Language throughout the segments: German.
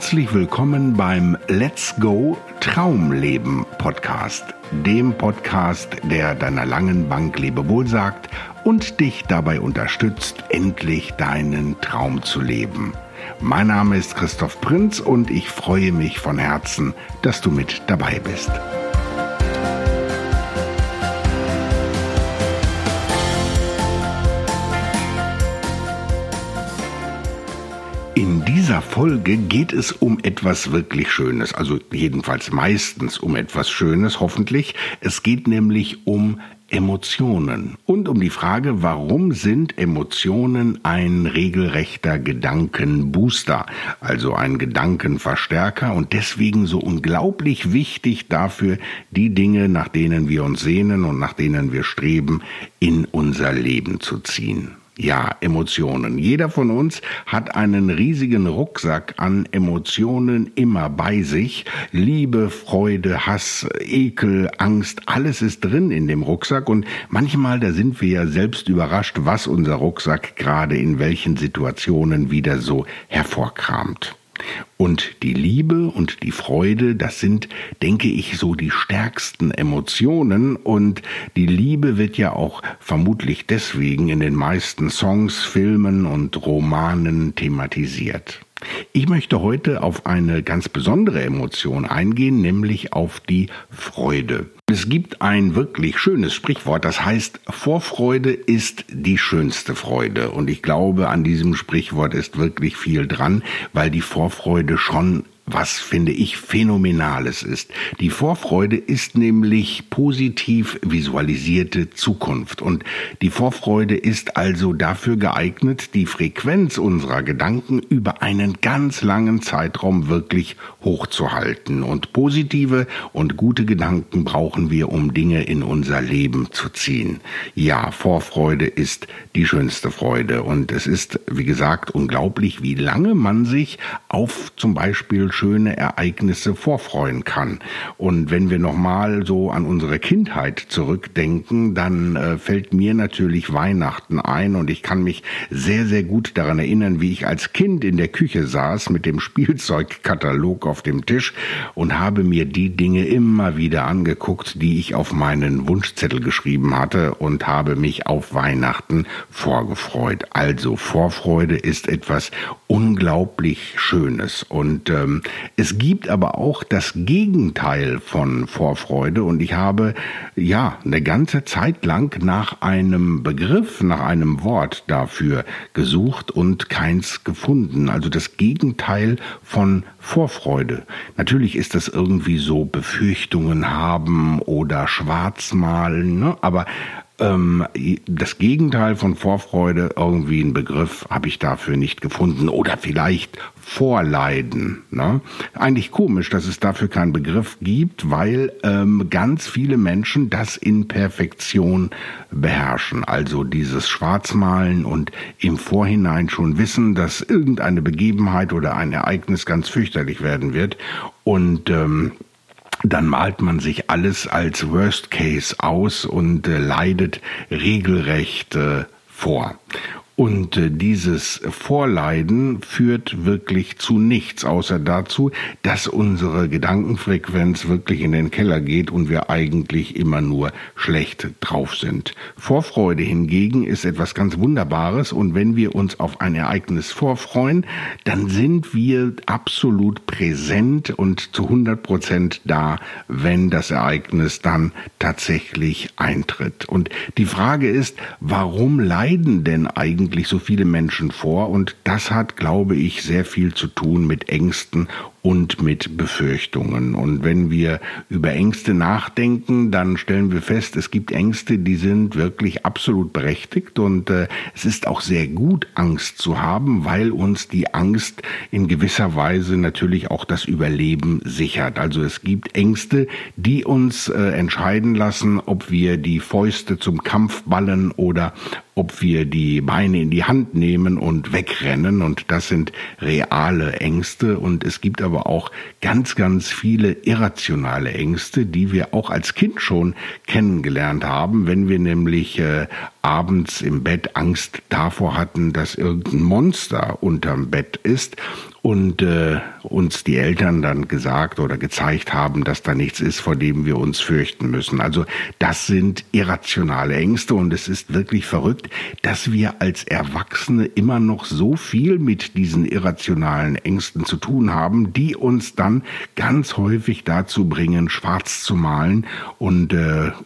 Herzlich willkommen beim Let's Go Traumleben Podcast, dem Podcast, der deiner langen Bank Lebewohl sagt und dich dabei unterstützt, endlich deinen Traum zu leben. Mein Name ist Christoph Prinz und ich freue mich von Herzen, dass du mit dabei bist. In dieser Folge geht es um etwas wirklich Schönes, also jedenfalls meistens um etwas Schönes, hoffentlich. Es geht nämlich um Emotionen und um die Frage, warum sind Emotionen ein regelrechter Gedankenbooster, also ein Gedankenverstärker und deswegen so unglaublich wichtig dafür, die Dinge, nach denen wir uns sehnen und nach denen wir streben, in unser Leben zu ziehen. Ja, Emotionen. Jeder von uns hat einen riesigen Rucksack an Emotionen immer bei sich. Liebe, Freude, Hass, Ekel, Angst, alles ist drin in dem Rucksack. Und manchmal, da sind wir ja selbst überrascht, was unser Rucksack gerade in welchen Situationen wieder so hervorkramt. Und die Liebe und die Freude, das sind, denke ich, so die stärksten Emotionen. Und die Liebe wird ja auch vermutlich deswegen in den meisten Songs, Filmen und Romanen thematisiert. Ich möchte heute auf eine ganz besondere Emotion eingehen, nämlich auf die Freude. Es gibt ein wirklich schönes Sprichwort, das heißt, Vorfreude ist die schönste Freude. Und ich glaube, an diesem Sprichwort ist wirklich viel dran, weil die Vorfreude schon was, finde ich, Phänomenales ist. Die Vorfreude ist nämlich positiv visualisierte Zukunft. Und die Vorfreude ist also dafür geeignet, die Frequenz unserer Gedanken über einen ganz langen Zeitraum wirklich hochzuhalten. Und positive und gute Gedanken brauchen wir, um Dinge in unser Leben zu ziehen. Ja, Vorfreude ist die schönste Freude. Und es ist, wie gesagt, unglaublich, wie lange man sich auf zum Beispiel schöne Ereignisse vorfreuen kann. Und wenn wir nochmal so an unsere Kindheit zurückdenken, dann fällt mir natürlich Weihnachten ein und ich kann mich sehr, sehr gut daran erinnern, wie ich als Kind in der Küche saß mit dem Spielzeugkatalog auf dem Tisch und habe mir die Dinge immer wieder angeguckt, die ich auf meinen Wunschzettel geschrieben hatte und habe mich auf Weihnachten vorgefreut. Also Vorfreude ist etwas unglaublich Schönes und es gibt aber auch das Gegenteil von Vorfreude und ich habe ja eine ganze Zeit lang nach einem Begriff, nach einem Wort dafür gesucht und keins gefunden. Also das Gegenteil von Vorfreude. Natürlich ist das irgendwie so Befürchtungen haben oder schwarzmalen, ne? Aber das Gegenteil von Vorfreude, irgendwie einen Begriff habe ich dafür nicht gefunden. Oder vielleicht Vorleiden. Ne? Eigentlich komisch, dass es dafür keinen Begriff gibt, weil ganz viele Menschen das in Perfektion beherrschen. Also dieses Schwarzmalen und im Vorhinein schon wissen, dass irgendeine Begebenheit oder ein Ereignis ganz fürchterlich werden wird. Und dann malt man sich alles als Worst Case aus und leidet regelrecht vor. Und dieses Vorleiden führt wirklich zu nichts, außer dazu, dass unsere Gedankenfrequenz wirklich in den Keller geht und wir eigentlich immer nur schlecht drauf sind. Vorfreude hingegen ist etwas ganz Wunderbares und wenn wir uns auf ein Ereignis vorfreuen, dann sind wir absolut präsent und zu 100% da, wenn das Ereignis dann tatsächlich eintritt. Und die Frage ist, warum leiden denn eigentlich so viele Menschen vor und das hat, glaube ich, sehr viel zu tun mit Ängsten und mit Befürchtungen. Und wenn wir über Ängste nachdenken, dann stellen wir fest, es gibt Ängste, die sind wirklich absolut berechtigt und es ist auch sehr gut, Angst zu haben, weil uns die Angst in gewisser Weise natürlich auch das Überleben sichert. Also es gibt Ängste, die uns entscheiden lassen, ob wir die Fäuste zum Kampf ballen oder ob wir die Beine in die Hand nehmen und wegrennen. Und das sind reale Ängste und es gibt aber auch ganz, ganz viele irrationale Ängste, die wir auch als Kind schon kennengelernt haben, wenn wir nämlich abends im Bett Angst davor hatten, dass irgendein Monster unterm Bett ist und uns die Eltern dann gesagt oder gezeigt haben, dass da nichts ist, vor dem wir uns fürchten müssen. Also das sind irrationale Ängste und es ist wirklich verrückt, dass wir als Erwachsene immer noch so viel mit diesen irrationalen Ängsten zu tun haben, die uns dann ganz häufig dazu bringen, schwarz zu malen und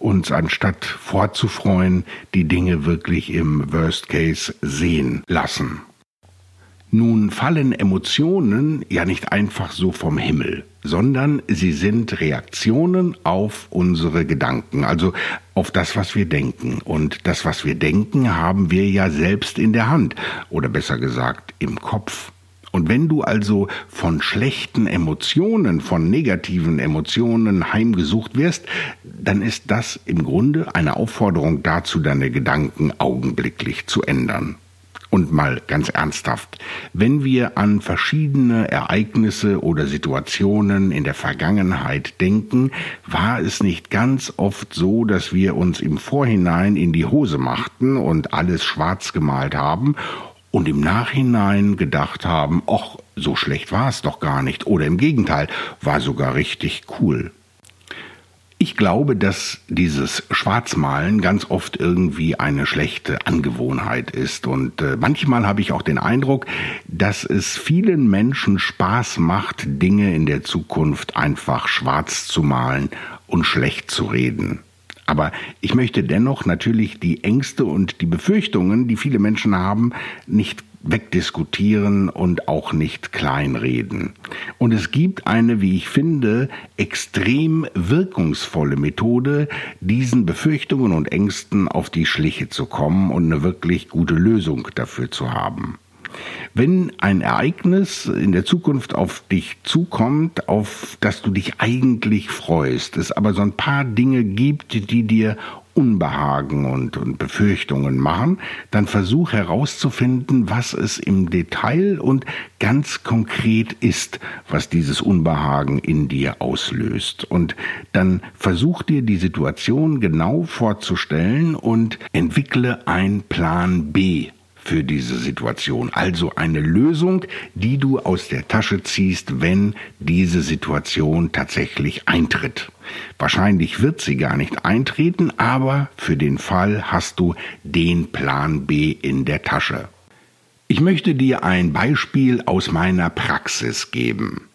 uns anstatt vorzufreuen, die Dinge wirklich im Worst Case sehen lassen. Nun fallen Emotionen ja nicht einfach so vom Himmel, sondern sie sind Reaktionen auf unsere Gedanken, also auf das, was wir denken. Und das, was wir denken, haben wir ja selbst in der Hand, oder besser gesagt im Kopf. Und wenn du also von schlechten Emotionen, von negativen Emotionen heimgesucht wirst, dann ist das im Grunde eine Aufforderung dazu, deine Gedanken augenblicklich zu ändern. Und mal ganz ernsthaft, wenn wir an verschiedene Ereignisse oder Situationen in der Vergangenheit denken, war es nicht ganz oft so, dass wir uns im Vorhinein in die Hose machten und alles schwarz gemalt haben und im Nachhinein gedacht haben, ach, so schlecht war es doch gar nicht, oder im Gegenteil, war sogar richtig cool. Ich glaube, dass dieses Schwarzmalen ganz oft irgendwie eine schlechte Angewohnheit ist. Und manchmal habe ich auch den Eindruck, dass es vielen Menschen Spaß macht, Dinge in der Zukunft einfach schwarz zu malen und schlecht zu reden. Aber ich möchte dennoch natürlich die Ängste und die Befürchtungen, die viele Menschen haben, nicht wegdiskutieren und auch nicht kleinreden. Und es gibt eine, wie ich finde, extrem wirkungsvolle Methode, diesen Befürchtungen und Ängsten auf die Schliche zu kommen und eine wirklich gute Lösung dafür zu haben. Wenn ein Ereignis in der Zukunft auf dich zukommt, auf das du dich eigentlich freust, es aber so ein paar Dinge gibt, die dir Unbehagen und Befürchtungen machen, dann versuch herauszufinden, was es im Detail und ganz konkret ist, was dieses Unbehagen in dir auslöst. Und dann versuch dir die Situation genau vorzustellen und entwickle einen Plan B für diese Situation. Also eine Lösung, die du aus der Tasche ziehst, wenn diese Situation tatsächlich eintritt. Wahrscheinlich wird sie gar nicht eintreten, aber für den Fall hast du den Plan B in der Tasche. Ich möchte dir ein Beispiel aus meiner Praxis geben.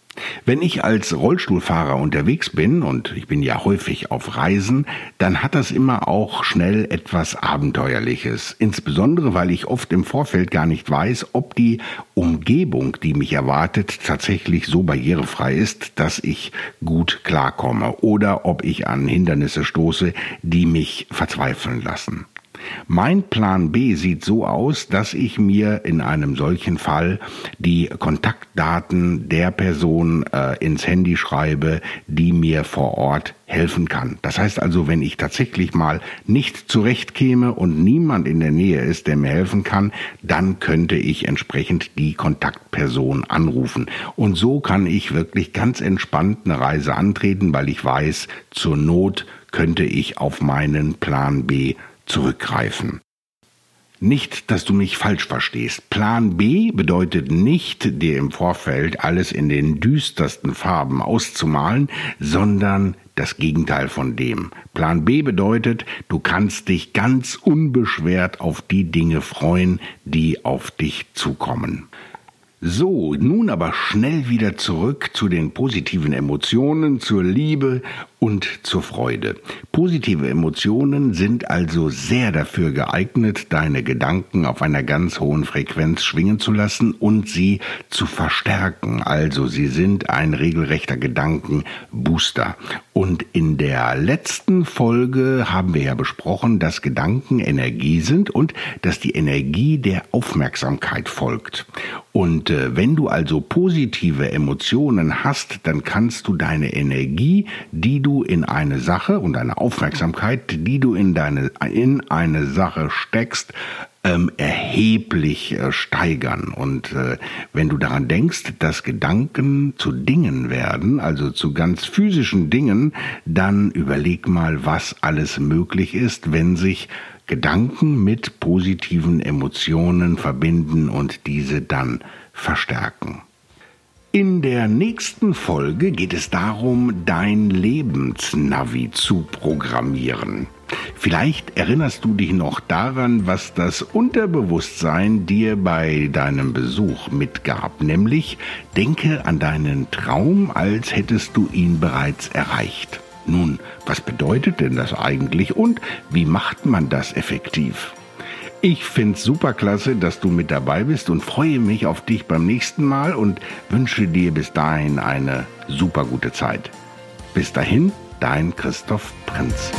Wenn ich als Rollstuhlfahrer unterwegs bin, und ich bin ja häufig auf Reisen, dann hat das immer auch schnell etwas Abenteuerliches. Insbesondere, weil ich oft im Vorfeld gar nicht weiß, ob die Umgebung, die mich erwartet, tatsächlich so barrierefrei ist, dass ich gut klarkomme. Oder ob ich an Hindernisse stoße, die mich verzweifeln lassen. Mein Plan B sieht so aus, dass ich mir in einem solchen Fall die Kontaktdaten der Person ins Handy schreibe, die mir vor Ort helfen kann. Das heißt also, wenn ich tatsächlich mal nicht zurechtkäme und niemand in der Nähe ist, der mir helfen kann, dann könnte ich entsprechend die Kontaktperson anrufen. Und so kann ich wirklich ganz entspannt eine Reise antreten, weil ich weiß, zur Not könnte ich auf meinen Plan B zurückgreifen. Nicht, dass du mich falsch verstehst. Plan B bedeutet nicht, dir im Vorfeld alles in den düstersten Farben auszumalen, sondern das Gegenteil von dem. Plan B bedeutet, du kannst dich ganz unbeschwert auf die Dinge freuen, die auf dich zukommen. So, nun aber schnell wieder zurück zu den positiven Emotionen, zur Liebe und zur Freude. Positive Emotionen sind also sehr dafür geeignet, deine Gedanken auf einer ganz hohen Frequenz schwingen zu lassen und sie zu verstärken. Also sie sind ein regelrechter Gedankenbooster. Und in der letzten Folge haben wir ja besprochen, dass Gedanken Energie sind und dass die Energie der Aufmerksamkeit folgt. Und wenn du also positive Emotionen hast, dann kannst du deine Energie, die du in eine Sache und deine Aufmerksamkeit, die du in eine Sache steckst, erheblich steigern. Und wenn du daran denkst, dass Gedanken zu Dingen werden, also zu ganz physischen Dingen, dann überleg mal, was alles möglich ist, wenn sich Gedanken mit positiven Emotionen verbinden und diese dann verstärken. In der nächsten Folge geht es darum, dein Lebensnavi zu programmieren. Vielleicht erinnerst du dich noch daran, was das Unterbewusstsein dir bei deinem Besuch mitgab, nämlich denke an deinen Traum, als hättest du ihn bereits erreicht. Nun, was bedeutet denn das eigentlich und wie macht man das effektiv? Ich find's super klasse, dass du mit dabei bist und freue mich auf dich beim nächsten Mal und wünsche dir bis dahin eine super gute Zeit. Bis dahin, dein Christoph Prinz.